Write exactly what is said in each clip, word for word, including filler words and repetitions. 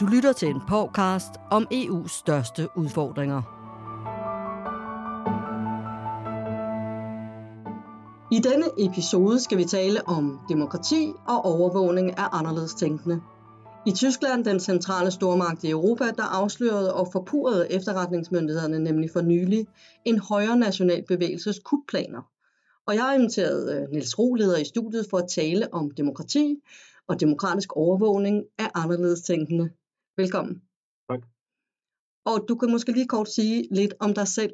Du lytter til en podcast om E U's største udfordringer. I denne episode skal vi tale om demokrati og overvågning af anderledes tænkende. I Tyskland, den centrale stormagt i Europa, der afslørede og forpurrede efterretningsmyndighederne nemlig for nylig en højre national bevægelses kupplaner. Og jeg har inviteret Niels Rohleder i studiet for at tale om demokrati og demokratisk overvågning af anderledes tænkende. Velkommen. Tak. Og du kan måske lige kort sige lidt om dig selv.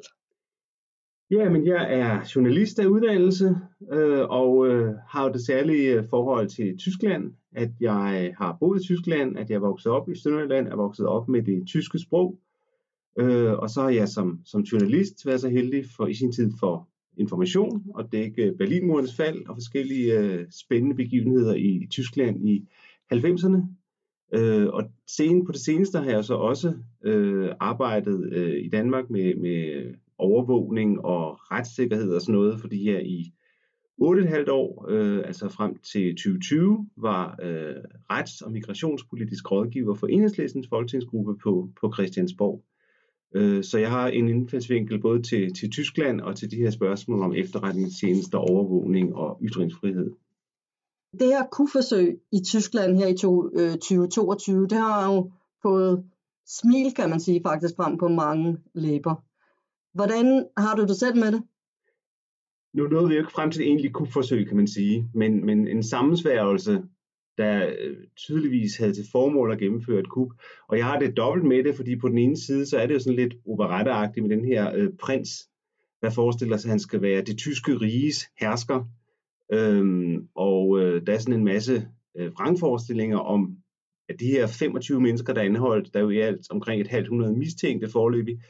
Ja, men jeg er journalist af uddannelse øh, og øh, har jo det særlige forhold til Tyskland, at jeg har boet i Tyskland, at jeg er vokset op i Sønderjylland, er vokset op med det tyske sprog, øh, og så har jeg som, som journalist været så heldig for, i sin tid for information og dække Berlinmurens fald og forskellige øh, spændende begivenheder i, i Tyskland i halvfemserne. Øh, og sen, på det seneste har jeg så også øh, arbejdet øh, i Danmark med, med overvågning og retssikkerhed og sådan noget, fordi jeg i otte komma fem år, øh, altså frem til tyve tyve, var øh, rets- og migrationspolitisk rådgiver for Enhedslistens folketingsgruppe på, på Christiansborg. Øh, så jeg har en indfaldsvinkel både til, til Tyskland og til de her spørgsmål om efterretningstjenester, overvågning og ytringsfrihed. Det her kupforsøg i Tyskland her i to, øh, tyve toogtyve, det har jo fået smil, kan man sige, faktisk frem på mange læber. Hvordan har du det selv med det? Nu nåede vi jo ikke frem til et egentligt kupforsøg, kan man sige, men, men en sammensværgelse, der tydeligvis havde til formål at gennemføre et kup. Og jeg har det dobbelt med det, fordi på den ene side, så er det jo sådan lidt operetteagtigt med den her øh, prins, der forestiller sig, at han skal være det tyske riges hersker. Øhm, og øh, der er sådan en masse øh, vrangforestillinger om, at de her femogtyve mennesker, der er anholdt, der er jo i alt omkring et halvt hundrede mistænkte forløbig,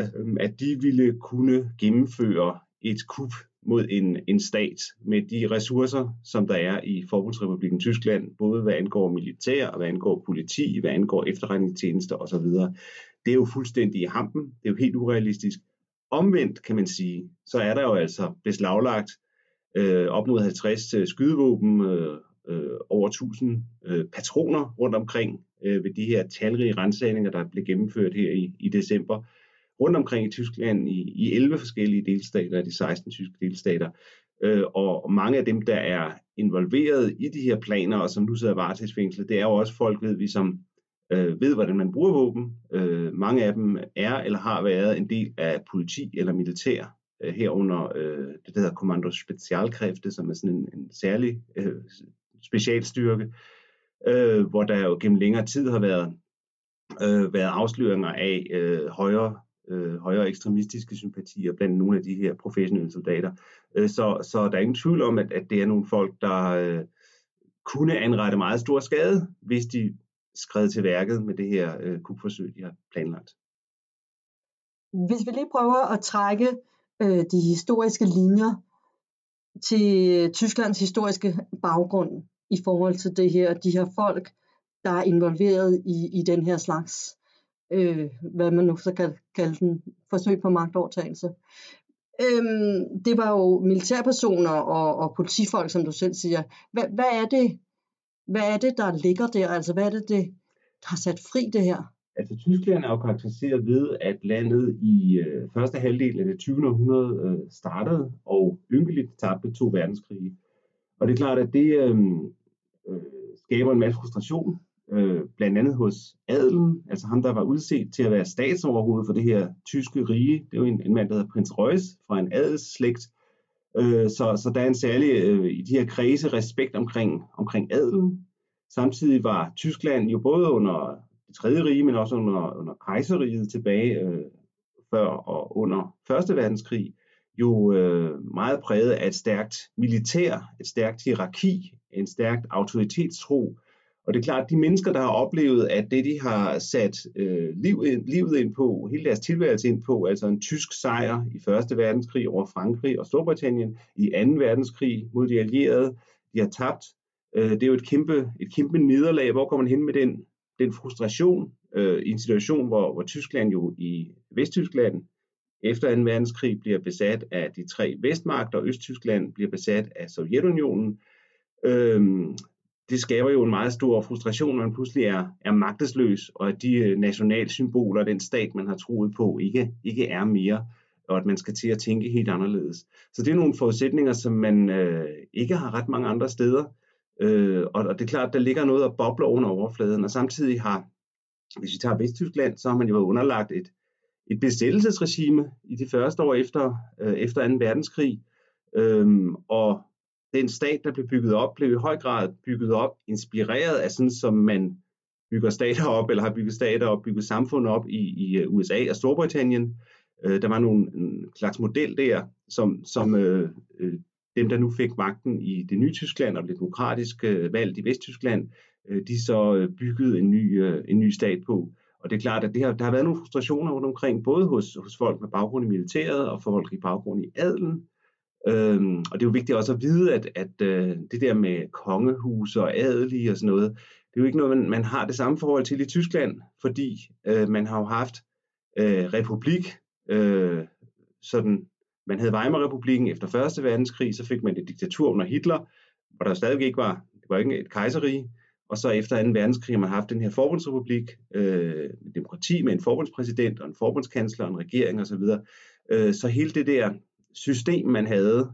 øh, at de ville kunne gennemføre et kup mod en, en stat med de ressourcer, som der er i Forbundsrepublikken Tyskland, både hvad angår militær, hvad angår politi, hvad angår efterretningstjenester osv. Det er jo fuldstændig i hampen, det er jo helt urealistisk. Omvendt kan man sige, så er der jo altså beslaglagt øh, op mod halvtreds skydevåben, øh, øh, over tusind øh, patroner rundt omkring øh, ved de her talrige ransagninger, der blev gennemført her i, i december. Rundt omkring i Tyskland i, i elleve forskellige delstater, de seksten tyske delstater, øh, og mange af dem, der er involveret i de her planer, og som nu sidder varetægtsfængslet, det er jo også folk, ved vi, som øh, ved, hvordan man bruger våben. Øh, mange af dem er eller har været en del af politi eller militær, øh, herunder øh, det, der hedder Kommandos specialkræfte, som er sådan en, en særlig øh, specialstyrke, øh, hvor der jo gennem længere tid har været, øh, været afsløringer af øh, højere Øh, højere ekstremistiske sympatier blandt nogle af de her professionelle soldater. Øh, så, så der er ingen tvivl om, at, at det er nogle folk, der øh, kunne anrette meget stor skade, hvis de skred til værket med det her øh, kupforsøg, de har planlagt. Hvis vi lige prøver at trække øh, de historiske linjer til Tysklands historiske baggrund i forhold til det her, de her folk, der er involveret i, i den her slags Øh, hvad man nu så kan kalde den, forsøg på magtovertagelse. Øhm, det var jo militærpersoner og, og politifolk, som du selv siger. Hva, hvad, er det, hvad er det, der ligger der? Altså, hvad er det, det der har sat fri det her? Altså, Tyskland er jo karakteriseret ved, at landet i øh, første halvdel af det tyvende århundrede øh, startede og ynkeligt tabte to verdenskrige. Og det er klart, at det øh, øh, skaber en masse frustration, Øh, blandt andet hos adelen, altså ham, der var udset til at være statsoverhoved for det her tyske rige. Det var en, en mand, der hedder Prins Reus, fra en adelsslægt. Øh, så, så der er en særlig, øh, i de her kredse, respekt omkring, omkring adelen. Samtidig var Tyskland jo både under det tredje rige, men også under, under kejserriget tilbage øh, før og under første verdenskrig, jo øh, meget præget af et stærkt militær, et stærkt hierarki, en stærkt autoritetstro. Og det er klart, at de mennesker, der har oplevet, at det, de har sat øh, liv ind, livet ind på, hele deres tilværelse ind på, altså en tysk sejr i første verdenskrig over Frankrig og Storbritannien, i anden verdenskrig mod de allierede, de har tabt. Øh, det er jo et kæmpe, et kæmpe nederlag. Hvor går man hen med den, den frustration øh, i en situation, hvor, hvor Tyskland jo i Vesttyskland efter anden verdenskrig bliver besat af de tre vestmagter, og Østtyskland bliver besat af Sovjetunionen. Øh, det skaber jo en meget stor frustration, når man pludselig er, er magtesløs, og at de nationalsymboler, den stat, man har troet på, ikke, ikke er mere, og at man skal til at tænke helt anderledes. Så det er nogle forudsætninger, som man øh, ikke har ret mange andre steder, øh, og, og det er klart, der ligger noget og bobler under overfladen, og samtidig har, hvis vi tager Vesttyskland, så har man jo været underlagt et, et besættelsesregime i de første år efter, øh, efter anden verdenskrig, øh, og den stat, der blev bygget op, blev i høj grad bygget op, inspireret af sådan, som man bygger stater op, eller har bygget stater op, bygget samfund op i, i U S A og Storbritannien. Øh, der var nogle, en slags model der, som, som øh, øh, dem, der nu fik magten i det nye Tyskland og det demokratiske øh, valg i Vesttyskland, øh, de så øh, byggede en ny, øh, en ny stat på. Og det er klart, at det har, der har været nogle frustrationer rundt omkring, både hos, hos folk med baggrund i militæret og for folk i baggrund i adelen. Øhm, og det er jo vigtigt også at vide, at, at øh, det der med kongehuse og adelige og sådan noget, det er jo ikke noget, man, man har det samme forhold til i Tyskland, fordi øh, man har jo haft øh, republik, øh, sådan, man havde Weimar-republikken efter første verdenskrig, så fik man et diktatur under Hitler, hvor der stadig ikke var, det var ikke et kejserrige, og så efter anden verdenskrig har man haft den her forbundsrepublik, øh, demokrati med en forbundspræsident og en forbundskansler og en regering osv. Øh, så hele det der system, man havde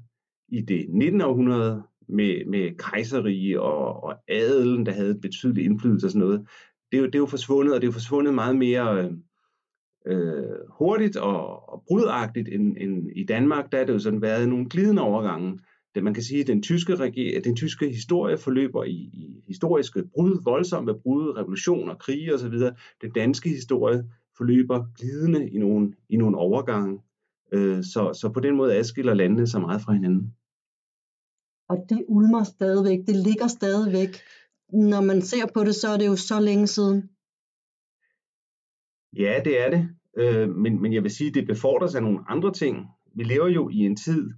i det nittenhundrede århundrede med, med kejserrige og, og adelen, der havde et betydeligt indflydelse og sådan noget, det er jo, det er jo forsvundet, og det er jo forsvundet meget mere øh, hurtigt og, og brudagtigt end, end i Danmark. Der har det jo sådan været nogle glidende overgange. Det, man kan sige, at den tyske, reger, den tyske historie forløber i, i historiske brud, voldsomme brud, revolutioner, krige osv. Den danske historie forløber glidende i nogle, i nogle overgange. Så, så på den måde adskiller landene sig meget fra hinanden. Og det ulmer stadigvæk, det ligger stadigvæk. Når man ser på det, så er det jo så længe siden. Ja, det er det. Men, men jeg vil sige, at det befordrer sig af nogle andre ting. Vi lever jo i en tid,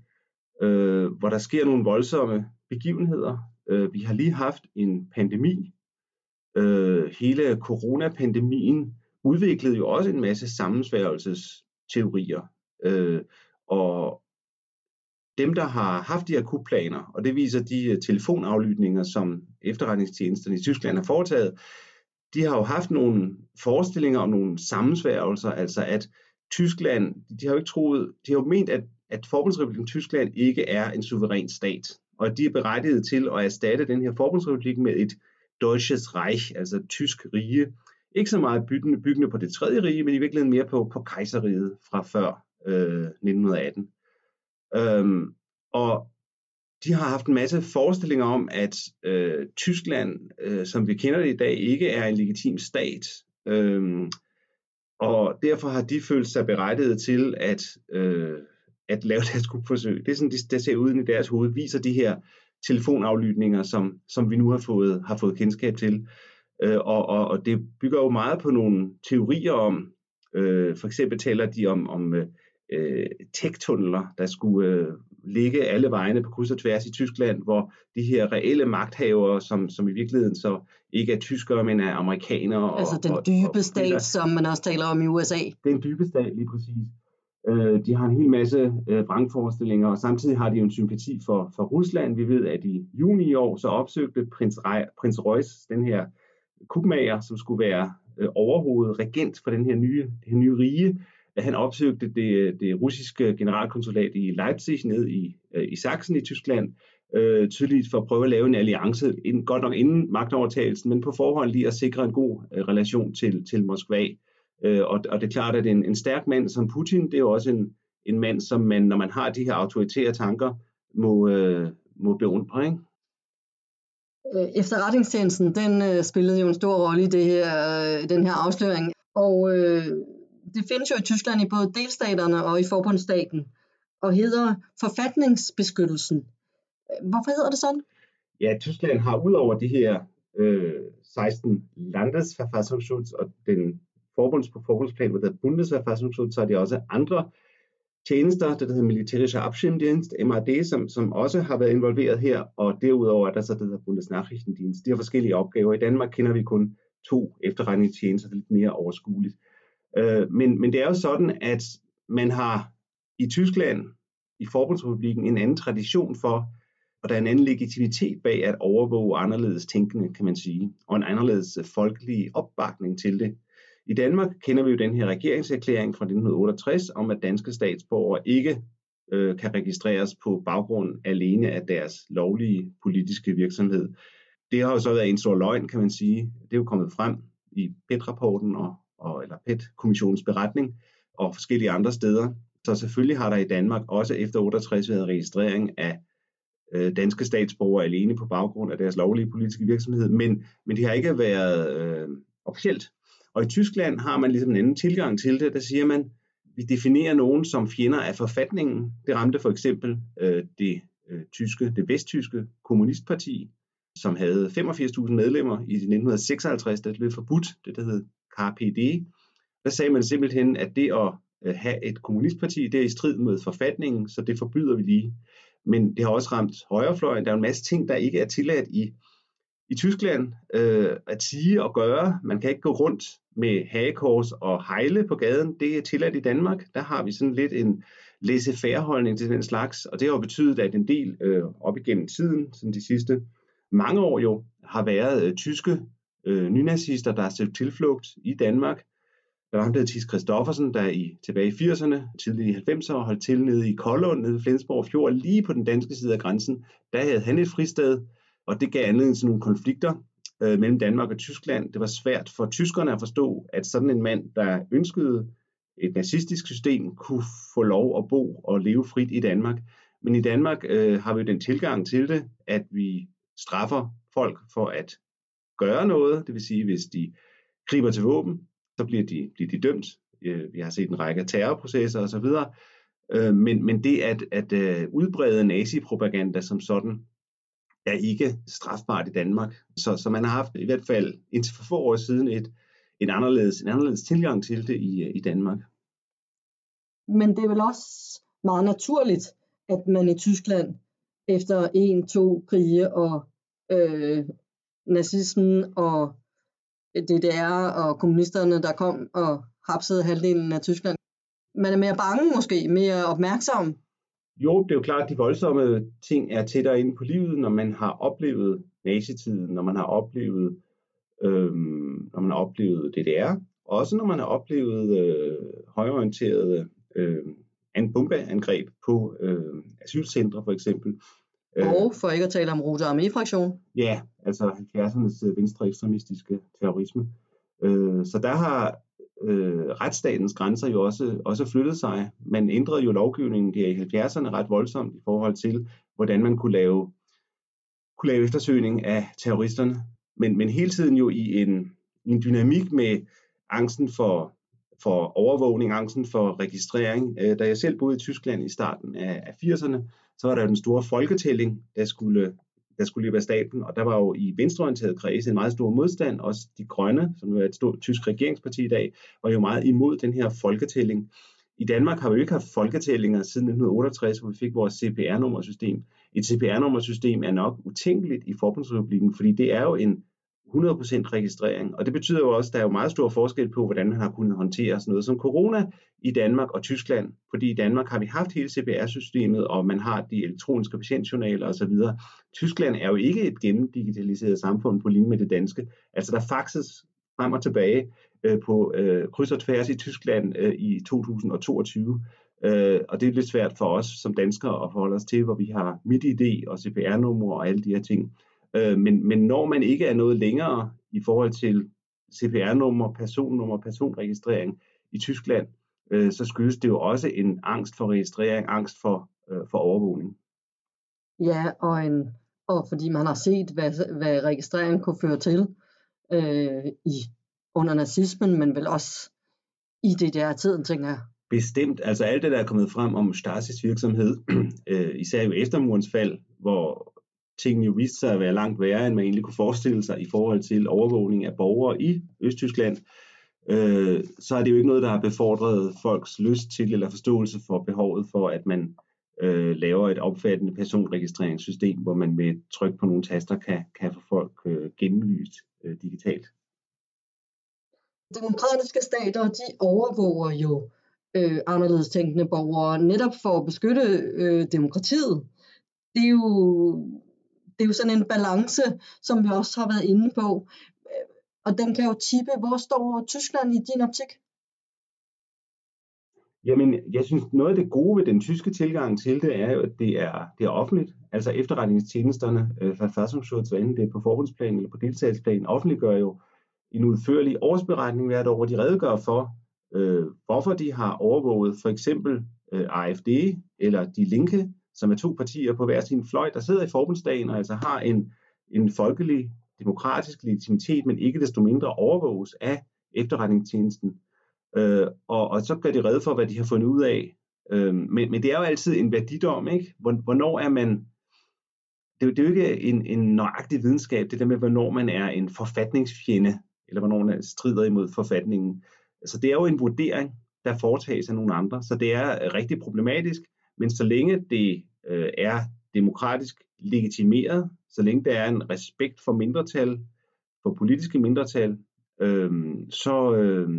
hvor der sker nogle voldsomme begivenheder. Vi har lige haft en pandemi. Hele coronapandemien udviklede jo også en masse sammensværgelsesteorier. Øh, og dem, der har haft de her kupplaner, og det viser de telefonaflytninger, som efterretningstjenesterne i Tyskland har foretaget, de har jo haft nogle forestillinger om nogle sammensværgelser, altså at Tyskland, de har jo ikke troet, de har jo ment, at, at Forbundsrepublikken Tyskland ikke er en suveræn stat, og at de er berettiget til at erstatte den her Forbundsrepublik med et Deutsches Reich, altså et tysk rige, ikke så meget byggende, byggende på det tredje rige, men i virkeligheden mere på, på kejserriget fra før nitten atten. Øhm, og de har haft en masse forestillinger om, at øh, Tyskland, øh, som vi kender det i dag, ikke er en legitim stat. Øhm, og derfor har de følt sig berettiget til at, øh, at lave deres kupforsøg. Det er sådan, de, der ser ud i deres hoved, viser de her telefonaflytninger, som, som vi nu har fået, har fået kendskab til. Øh, og, og, og det bygger jo meget på nogle teorier om, øh, for eksempel taler de om, om Øh, tech-tunneler, der skulle øh, ligge alle vejene på kryds og tværs i Tyskland, hvor de her reelle magthavere, som, som i virkeligheden så ikke er tyskere, men er amerikanere. Altså og, den dybe og, stat, og, som man også taler om i U S A. Den dybe stat, lige præcis. Øh, de har en hel masse øh, vrangforestillinger, og samtidig har de jo en sympati for, for Rusland. Vi ved, at i juni i år så opsøgte prins, Re- prins Reus, den her kupmager, som skulle være øh, overhovedet regent for den her nye, den her nye rige. Han opsøgte det, det russiske generalkonsulat i Leipzig, ned i, i Sachsen i Tyskland, øh, tydeligt for at prøve at lave en alliance, ind, godt nok inden magtovertagelsen, men på forhånd lige at sikre en god øh, relation til, til Moskva. Øh, og, og det er klart, at en, en stærk mand som Putin, det er jo også en, en mand, som man, når man har de her autoritære tanker, må, øh, må beundre, ikke? Efterretningstjenesten, den øh, spillede jo en stor rolle i det her, øh, den her afsløring, og øh... det findes jo i Tyskland i både delstaterne og i forbundsstaten, og hedder forfatningsbeskyttelsen. Hvorfor hedder det sådan? Ja, Tyskland har udover de her øh, seksten Landesverfassungsschutz og den forbunds på forbundsplan, hvor der hedder Bundesverfassungsschutz, så er det også andre tjenester, der hedder Militärischer Abschirmdienst, M A D, som, som også har været involveret her, og derudover er der så det hedder Bundesnachrichtendienst. De har forskellige opgaver. I Danmark kender vi kun to efterretningstjenester, lidt mere overskueligt. Men, men det er jo sådan, at man har i Tyskland, i Forbundsrepublikken, en anden tradition for, Og der er en anden legitimitet bag at overvåge anderledes tænkende, kan man sige, og en anderledes folkelig opbakning til det. I Danmark kender vi jo den her regeringserklæring fra nitten otteogtres om, at danske statsborgere ikke øh, kan registreres på baggrund alene af deres lovlige politiske virksomhed. Det har jo så været en stor løgn, kan man sige. Det er jo kommet frem i P E T-rapporten og, og, eller P E T-kommissionens beretning og forskellige andre steder. Så selvfølgelig har der i Danmark også efter otteogtres været registrering af øh, danske statsborgere alene på baggrund af deres lovlige politiske virksomhed, men, men det har ikke været øh, officielt. Og i Tyskland har man ligesom en anden tilgang til det, der siger man, vi definerer nogen som fjender af forfatningen. Det ramte for eksempel øh, det, øh, tyske, det vesttyske kommunistparti, som havde femogfirs tusind medlemmer i nitten seksoghalvtreds, der blev forbudt, det der hed K P D. Der sagde man simpelthen, at det at have et kommunistparti, det er i strid med forfatningen, så det forbyder vi lige. Men det har også ramt højrefløjen. Der er en masse ting, der ikke er tilladt i, i Tyskland øh, at sige og gøre. Man kan ikke gå rundt med hagekors og hejle på gaden. Det er tilladt i Danmark. Der har vi sådan lidt en laissez-faire-holdning til den slags, og det har betydet, at en del øh, op igennem tiden, som de sidste mange år jo, har været øh, tyske øh, nynazister, der har søgt tilflugt i Danmark. Der var ham, der hed Tis Christoffersen, der i, tilbage i firserne, tidlige i halvfemserne, holdt til nede i Kollund, nede i Flensborg Fjord, lige på den danske side af grænsen. Der havde han et fristed, og det gav anledning til nogle konflikter øh, mellem Danmark og Tyskland. Det var svært for tyskerne at forstå, at sådan en mand, der ønskede et nazistisk system, kunne få lov at bo og leve frit i Danmark. Men i Danmark øh, har vi jo den tilgang til det, at vi straffer folk for at gøre noget. Det vil sige, hvis de griber til våben, så bliver de, bliver de dømt. Vi har set en række terrorprocesser osv. Men, men det at, at udbrede nazipropaganda som sådan, er ikke strafbart i Danmark. Så, så man har haft i hvert fald indtil for få år siden et, en, anderledes, en anderledes tilgang til det i, i Danmark. Men det er vel også meget naturligt, at man i Tyskland efter en, to krige og øh, nazismen og D D R og kommunisterne, der kom og hapsede halvdelen af Tyskland. Man er mere bange måske, mere opmærksom. Jo, det er jo klart, at de voldsomme ting er tættere inde på livet, når man har oplevet nazitiden, når man har oplevet, øh, når man har oplevet D D R, også når man har oplevet øh, højreorienterede øh, en bombeangreb på øh, asylcentre for eksempel. Og for ikke at tale om Rote Armé-fraktion. Ja, altså halvfjerdsernes venstreekstremistiske terrorisme. Øh, så der har øh, retsstatens grænser jo også, også flyttet sig. Man ændrede jo lovgivningen der i halvfjerdserne ret voldsomt i forhold til, hvordan man kunne lave, kunne lave eftersøgning af terroristerne. Men, men hele tiden jo i en, en dynamik med angsten for for overvågning, angsten for registrering. Da jeg selv boede i Tyskland i starten af firserne, så var der jo den store folketælling, der skulle, der skulle løbe af staten, og der var jo i venstreorienterede kredse en meget stor modstand, også de grønne, som er et stort tysk regeringsparti i dag, var jo meget imod den her folketælling. I Danmark har vi jo ikke haft folketællinger siden nitten otteogtres, hvor vi fik vores C P R-nummersystem. Et C P R-nummersystem er nok utænkeligt i Forbundsrepublikken, fordi det er jo en hundrede procent registrering, og det betyder jo også, at der er jo meget stor forskel på, hvordan man har kunnet håndtere sådan noget som corona i Danmark og Tyskland, fordi i Danmark har vi haft hele C P R-systemet, og man har de elektroniske patientjournaler osv. Tyskland er jo ikke et gennemdigitaliseret samfund på linje med det danske, altså der faxes frem og tilbage øh, på øh, kryds og tværs i Tyskland øh, i to tusind og toogtyve, øh, og det er lidt svært for os som danskere at forholde os til, hvor vi har MitID og C P R-numre og alle de her ting. Men, men når man ikke er noget længere i forhold til C P R-nummer, personnummer, personregistrering i Tyskland, øh, så skyldes det jo også en angst for registrering, angst for, øh, for overvågning. Ja, og, en, og fordi man har set, hvad, hvad registrering kunne føre til øh, i, under nazismen, men vel også i det der tiden, tænker jeg. Bestemt. Altså alt det, der er kommet frem om Stasis virksomhed, øh, især jo efter murens fald, hvor tingene jo viste sig at være langt værre, end man egentlig kunne forestille sig i forhold til overvågning af borgere i Østtyskland, øh, så er det jo ikke noget, der har befordret folks lyst til eller forståelse for behovet for, at man øh, laver et opfattende personregistreringssystem, hvor man med tryk på nogle taster kan, kan få folk øh, gennemlyst øh, digitalt. Demokratiske stater, de overvåger jo øh, anderledes tænkende borgere netop for at beskytte øh, demokratiet. det er jo, det er jo sådan en balance, som vi også har været inde på. Og den kan jo tippe, hvor står Tyskland i din optik? Jamen, jeg synes, noget af det gode ved den tyske tilgang til det, er jo, at det er, det er offentligt. Altså efterretningstjenesterne, øh, Verfassungsschutz, hvad enten det er på forbundsplanen eller på deltagelseplanen, offentliggør jo en udførlig årsberetning hvert år, hvor de redegør for, øh, hvorfor de har overvåget for eksempel øh, A F D eller Die Linke, som er to partier på hver sin fløj, der sidder i forbundsdagen og altså har en, en folkelig, demokratisk legitimitet, men ikke desto mindre overvåges af efterretningstjenesten. Øh, og, og så gør de rede for, hvad de har fundet ud af. Øh, men, men det er jo altid en værdidom, ikke? Hvornår er man... Det er jo, det er jo ikke en, en nøjagtig videnskab, det der med, hvornår man er en forfatningsfjende, eller hvornår man strider imod forfatningen. Altså det er jo en vurdering, der foretages af nogle andre, så det er rigtig problematisk, men så længe det øh, er demokratisk legitimeret, så længe der er en respekt for mindretal, for politiske mindretal, øh, så... Øh,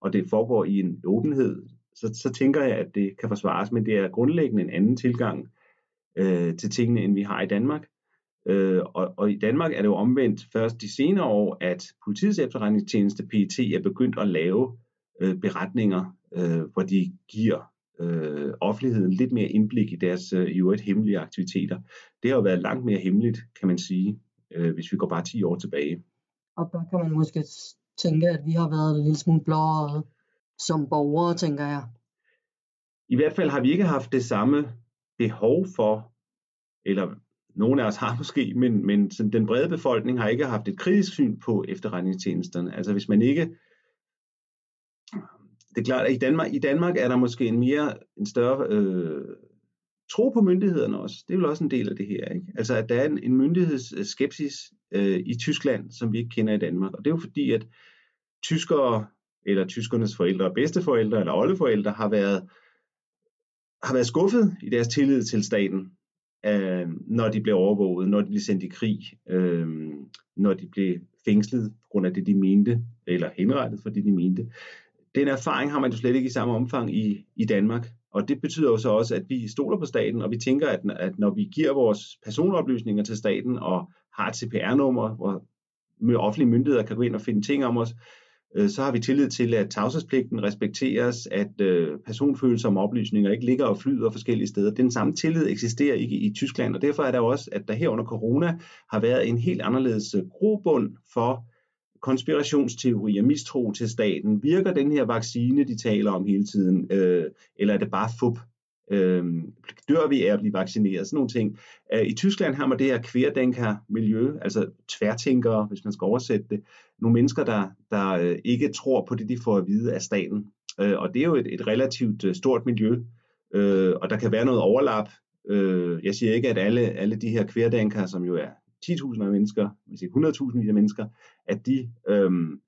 og det foregår i en åbenhed, så, så tænker jeg, at det kan forsvares, men det er grundlæggende en anden tilgang øh, til tingene, end vi har i Danmark. Øh, og, og i Danmark er det jo omvendt først de senere år, at politiets efterretningstjeneste, P E T, er begyndt at lave øh, beretninger, øh, hvor de giver øh, offentligheden lidt mere indblik i deres øh, i øvrigt hemmelige aktiviteter. Det har jo været langt mere hemmeligt, kan man sige, øh, hvis vi går bare ti år tilbage. Og der kan man måske... tænker, at vi har været en lille smule blåret som borgere, tænker jeg. I hvert fald har vi ikke haft det samme behov for, eller nogen af os har måske, men, men den brede befolkning har ikke haft et kritisk syn på efterretningstjenesterne. Altså hvis man ikke... Det er klart, at i Danmark, i Danmark er der måske en mere en større øh, tro på myndighederne også. Det er jo også en del af det her, ikke? Altså at der er en, en myndighedsskepsis øh, i Tyskland, som vi ikke kender i Danmark. Og det er jo fordi, at tyskere, eller tyskernes forældre, bedsteforældre eller oldeforældre har været, har været skuffet i deres tillid til staten, øh, når de blev overvåget, når de blev sendt i krig, øh, når de blev fængslet på grund af det, de mente, eller henrettet for det, de mente. Den erfaring har man jo slet ikke i samme omfang i, i Danmark. Og det betyder jo så også, at vi stoler på staten, og vi tænker, at, at når vi giver vores personoplysninger til staten og har et C P R-nummer, hvor offentlige myndigheder kan gå ind og finde ting om os, øh, så har vi tillid til, at tavshedspligten respekteres, at øh, personfølsomme oplysninger ikke ligger og flyder forskellige steder. Den samme tillid eksisterer ikke i Tyskland, og derfor er der også, at der her under corona har været en helt anderledes grobund for konspirationsteorier, mistro til staten. Virker den her vaccine, de taler om hele tiden, øh, eller er det bare fup? Øh, dør vi af at blive vaccineret? Sådan nogle ting. Øh, I Tyskland har man det her querdenker-miljø, altså tværtænkere, hvis man skal oversætte det. Nogle mennesker, der, der øh, ikke tror på det, de får at vide af staten. Øh, og det er jo et, et relativt øh, stort miljø, øh, og der kan være noget overlap. Øh, jeg siger ikke, at alle, alle de her querdenker, som jo er ti tusind af mennesker, hvis ikke hundrede tusind af mennesker, at de øhm,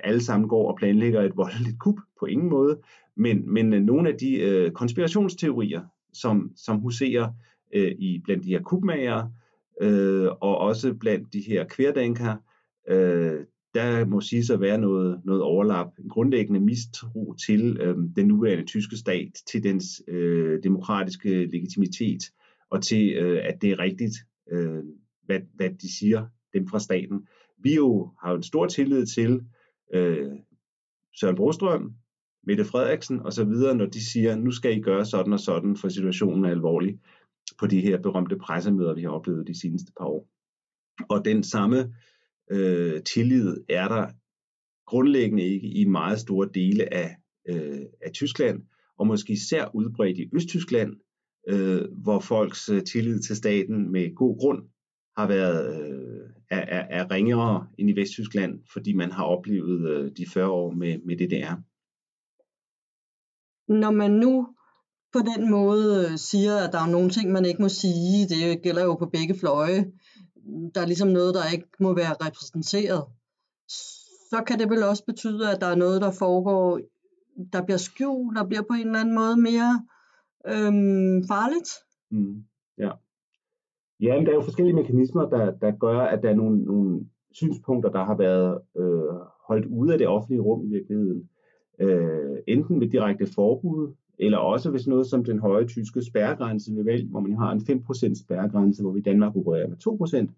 alle sammen går og planlægger et voldeligt kup på ingen måde, men, men nogle af de øh, konspirationsteorier, som, som huserer øh, i, blandt de her kupmagere, øh, og også blandt de her querdenker, øh, der må sige sig at være noget, noget overlap, en grundlæggende mistro til øh, den nuværende tyske stat, til dens øh, demokratiske legitimitet, og til øh, at det er rigtigt, øh, Hvad, hvad de siger, dem fra staten. Vi jo har jo en stor tillid til øh, Søren Brostrøm, Mette Frederiksen osv., når de siger, nu skal I gøre sådan og sådan, for situationen er alvorlig på de her berømte pressemøder, vi har oplevet de seneste par år. Og den samme øh, tillid er der grundlæggende ikke i meget store dele af, øh, af Tyskland, og måske især udbredt i Østtyskland, øh, hvor folks øh, tillid til staten med god grund har været øh, er, er, er ringere end i Vesttyskland, fordi man har oplevet øh, de fyrre år med, med D D R. Når man nu på den måde siger, at der er nogle ting, man ikke må sige, det gælder jo på begge fløje, der er ligesom noget, der ikke må være repræsenteret, så kan det vel også betyde, at der er noget, der foregår, der bliver skjult, der bliver på en eller anden måde mere øhm, farligt? Mm, ja. Ja, men der er jo forskellige mekanismer, der, der gør, at der er nogle, nogle synspunkter, der har været øh, holdt ude af det offentlige rum i virkeligheden. Øh, enten ved direkte forbud, Eller også hvis noget som den høje tyske spærregrænse ved valg, hvor man har en fem procent spærregrænse, hvor vi i Danmark opererer med to procent.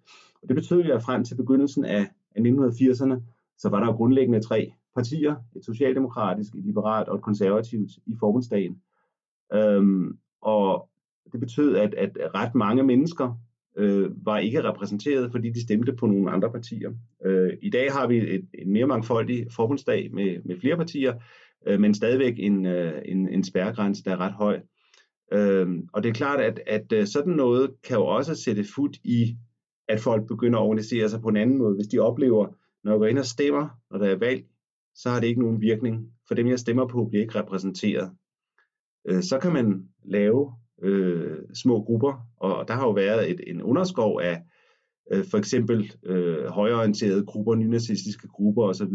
Og det betød jo, at frem til begyndelsen af nitten firserne, så var der jo grundlæggende tre partier, et socialdemokratisk, et liberalt og et konservativt i forbundsdagen. Øhm, og det betød, at, at ret mange mennesker øh, var ikke repræsenteret, fordi de stemte på nogle andre partier. Øh, I dag har vi et, en mere mangfoldig forbundsdag med, med flere partier, men stadigvæk en, en, en spærregrænse, der er ret høj. Øhm, og det er klart, at, at sådan noget kan jo også sætte fod i, at folk begynder at organisere sig på en anden måde. Hvis de oplever, når jeg går ind og stemmer, når der er valg, så har det ikke nogen virkning, for dem jeg stemmer på bliver ikke repræsenteret. Øh, så kan man lave øh, små grupper, og der har jo været et, en underskov af øh, for eksempel øh, højorienterede grupper, nynazistiske grupper osv.,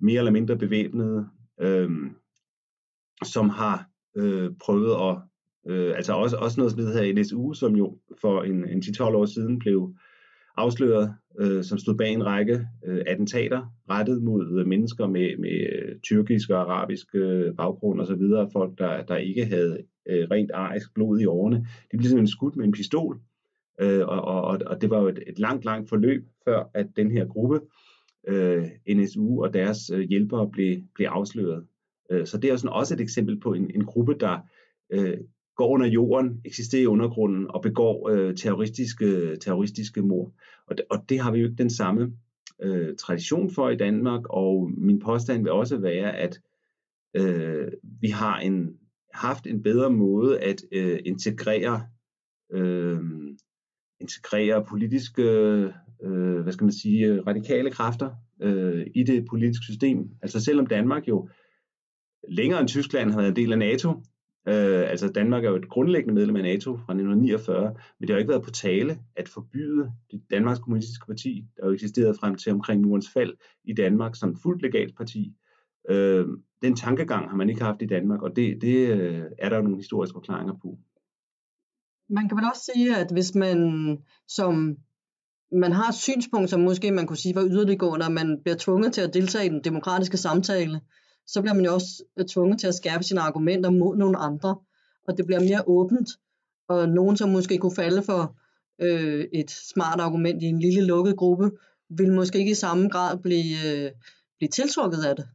mere eller mindre bevæbnede, Øhm, som har øh, prøvet at, øh, altså også, også noget, som det hedder N S U, som jo for en, en ti tolv år siden blev afsløret, øh, som stod bag en række øh, attentater, rettet mod øh, mennesker med, med tyrkisk og arabisk øh, baggrund osv., folk, der, der ikke havde øh, rent arisk blod i årene. De blev simpelthen skudt med en pistol, øh, og, og, og det var jo et, et langt, langt forløb, før at den her gruppe, N S U og deres hjælpere blev, blev afsløret. Så det er sådan også et eksempel på en, en gruppe, der øh, går under jorden, eksisterer i undergrunden og begår øh, terroristiske, terroristiske mord. Og det, og det har vi jo ikke den samme øh, tradition for i Danmark, og min påstand vil også være, at øh, vi har en, haft en bedre måde at øh, integrere, øh, integrere politiske Øh, hvad skal man sige, radikale kræfter øh, i det politiske system. Altså selvom Danmark jo længere end Tyskland har været en del af NATO, øh, altså Danmark er jo et grundlæggende medlem af NATO fra nitten niogfyrre, men det har ikke været på tale at forbyde det Danmarks Kommunistiske Parti, der jo eksisterede frem til omkring murens fald i Danmark som fuldt legalt parti. Øh, den tankegang har man ikke haft i Danmark, og det, det øh, er der jo nogle historiske forklaringer på. Man kan vel også sige, at hvis man som man har et synspunkt, som måske man kunne sige var yderliggående, og man bliver tvunget til at deltage i den demokratiske samtale, så bliver man jo også tvunget til at skærpe sine argumenter mod nogle andre, og det bliver mere åbent, og nogen, som måske kunne falde for øh, et smart argument i en lille lukket gruppe, vil måske ikke i samme grad blive, øh, blive tiltrukket af det.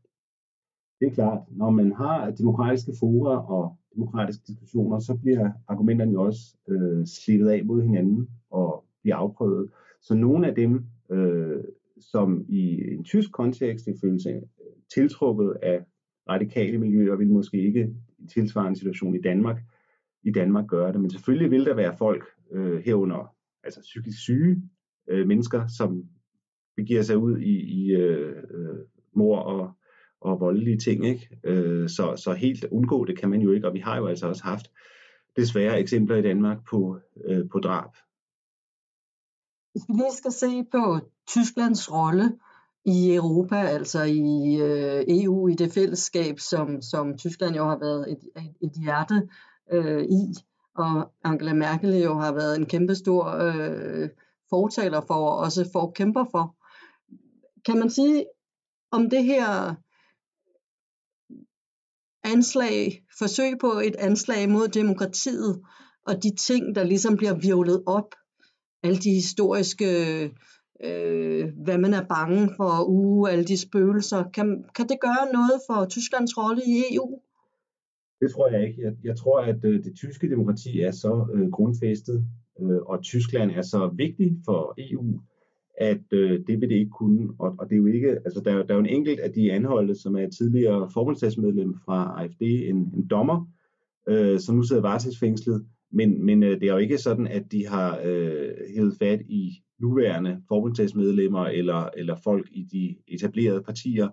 Det er klart, når man har demokratiske fora og demokratiske diskussioner, så bliver argumenterne jo også øh, slippet af mod hinanden og bliver afprøvet. Så nogle af dem, øh, som i en tysk kontekst føler sig tiltrukket af radikale miljøer, vil måske ikke i tilsvarende situation i Danmark, i Danmark gøre det. Men selvfølgelig vil der være folk øh, herunder, altså psykisk syge øh, mennesker, som begiver sig ud i, i øh, mord og, og voldelige ting, ikke? Øh, så, så helt undgå det kan man jo ikke, og vi har jo altså også haft desværre eksempler i Danmark på, øh, på drab. Hvis vi lige skal se på Tysklands rolle i Europa, altså i øh, E U, i det fællesskab, som, som Tyskland jo har været et, et hjerte øh, i, og Angela Merkel jo har været en kæmpestor øh, fortaler for, og også forkæmper for. Kan man sige, om det her anslag, forsøg på et anslag mod demokratiet, og de ting, der ligesom bliver hvirvlet op, alle de historiske, øh, hvad man er bange for, uge, alle de spøgelser. Kan, kan det gøre noget for Tysklands rolle i E U? Det tror jeg ikke. Jeg, jeg tror, at øh, det tyske demokrati er så øh, grundfæstet, øh, og Tyskland er så vigtig for E U, at øh, det vil det ikke kunne. Og, og det er jo ikke, altså, der, der er jo en enkelt af de anholdte, som er tidligere forbundsdagsmedlem fra A F D, en, en dommer, øh, som nu sidder varetægtsfængslet. Men, men det er jo ikke sådan, at de har øh, hævet fat i nuværende forbundsdagsmedlemmer eller, eller folk i de etablerede partier.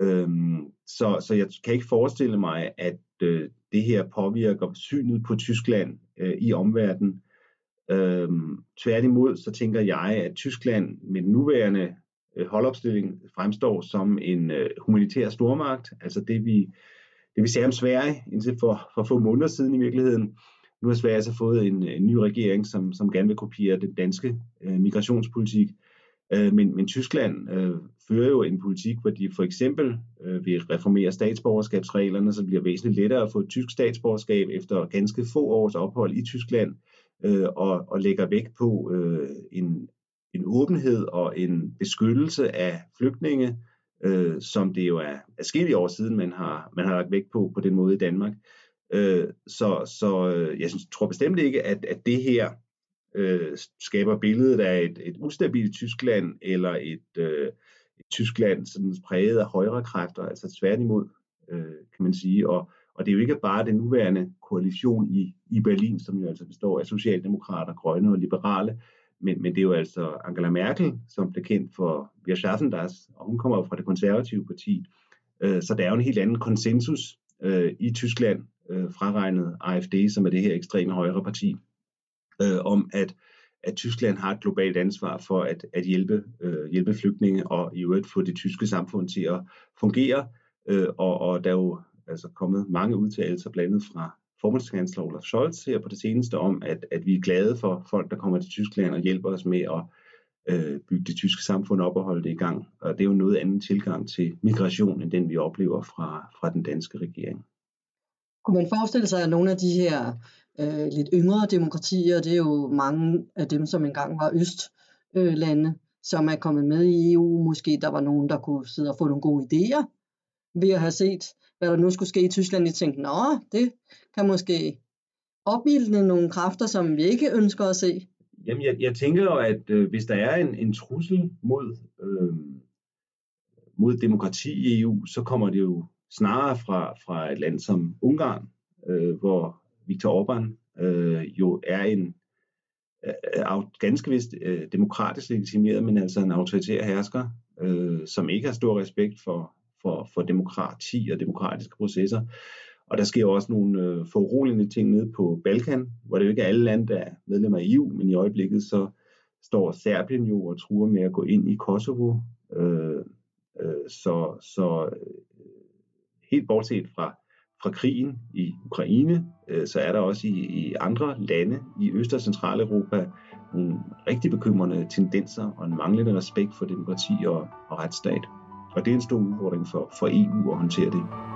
Øhm, så, så jeg kan ikke forestille mig, at øh, det her påvirker synet på Tyskland øh, i omverdenen. Øhm, tværtimod så tænker jeg, at Tyskland med den nuværende øh, holdopstilling fremstår som en øh, humanitær stormagt. Altså det vi, det vi ser om Sverige indtil for, for få måneder siden i virkeligheden. Nu har Sverige altså fået en, en ny regering, som, som gerne vil kopiere den danske øh, migrationspolitik. Øh, men, men Tyskland øh, fører jo en politik, hvor de for eksempel øh, vil reformere statsborgerskabsreglerne, så det bliver væsentligt lettere at få et tysk statsborgerskab efter ganske få års ophold i Tyskland, øh, og, og lægger vægt på øh, en, en åbenhed og en beskyttelse af flygtninge, øh, som det jo er adskillige år siden, man har, man har lagt vægt på på den måde i Danmark. Øh, så så jeg synes, tror bestemt ikke, at, at det her øh, skaber billedet af et, et ustabilt Tyskland, eller et, øh, et Tyskland sådan præget af højre kræfter, altså tværtimod, øh, kan man sige. Og, og det er jo ikke bare den nuværende koalition i, i Berlin, som jo altså består af socialdemokrater, grønne og liberale, men, men det er jo altså Angela Merkel, som blev kendt for Wir schaffen das, og hun kommer jo fra det konservative parti. Øh, så der er jo en helt anden konsensus øh, i Tyskland, fraregnet A F D, som er det her ekstreme højre parti, øh, om at, at Tyskland har et globalt ansvar for at, at hjælpe, øh, hjælpe flygtninge og i øvrigt få det tyske samfund til at fungere. Øh, og, og der er jo altså kommet mange udtalelser blandt andet fra forbundskansler Olaf Scholz her på det seneste om, at, at vi er glade for folk, der kommer til Tyskland og hjælper os med at øh, bygge det tyske samfund op og holde det i gang. Og det er jo noget anden tilgang til migration, end den vi oplever fra, fra den danske regering. Kunne man forestille sig, at nogle af de her øh, lidt yngre demokratier, det er jo mange af dem, som engang var østlande, øh, som er kommet med i E U. Måske der var nogen, der kunne sidde og få nogle gode idéer ved at have set, hvad der nu skulle ske i Tyskland. De tænkte, nå, det kan måske opbilde nogle kræfter, som vi ikke ønsker at se. Jamen, jeg, jeg tænker jo, at øh, hvis der er en, en trussel mod, øh, mod demokrati i E U, så kommer det jo snarere fra, fra et land som Ungarn, øh, hvor Viktor Orbán øh, jo er en øh, ganske vist øh, demokratisk legitimeret, men altså en autoritær hersker, øh, som ikke har stor respekt for, for, for demokrati og demokratiske processer. Og der sker også nogle øh, foruroligende ting nede på Balkan, hvor det jo ikke er alle lande, der er medlemmer af E U, men i øjeblikket så står Serbien jo og truer med at gå ind i Kosovo. Øh, øh, så... så Helt bortset fra, fra krigen i Ukraine, øh, så er der også i, i andre lande i Øst- og Centraleuropa nogle rigtig bekymrende tendenser og en manglende respekt for demokrati og, og retsstat. Og det er en stor udfordring for, for E U at håndtere det.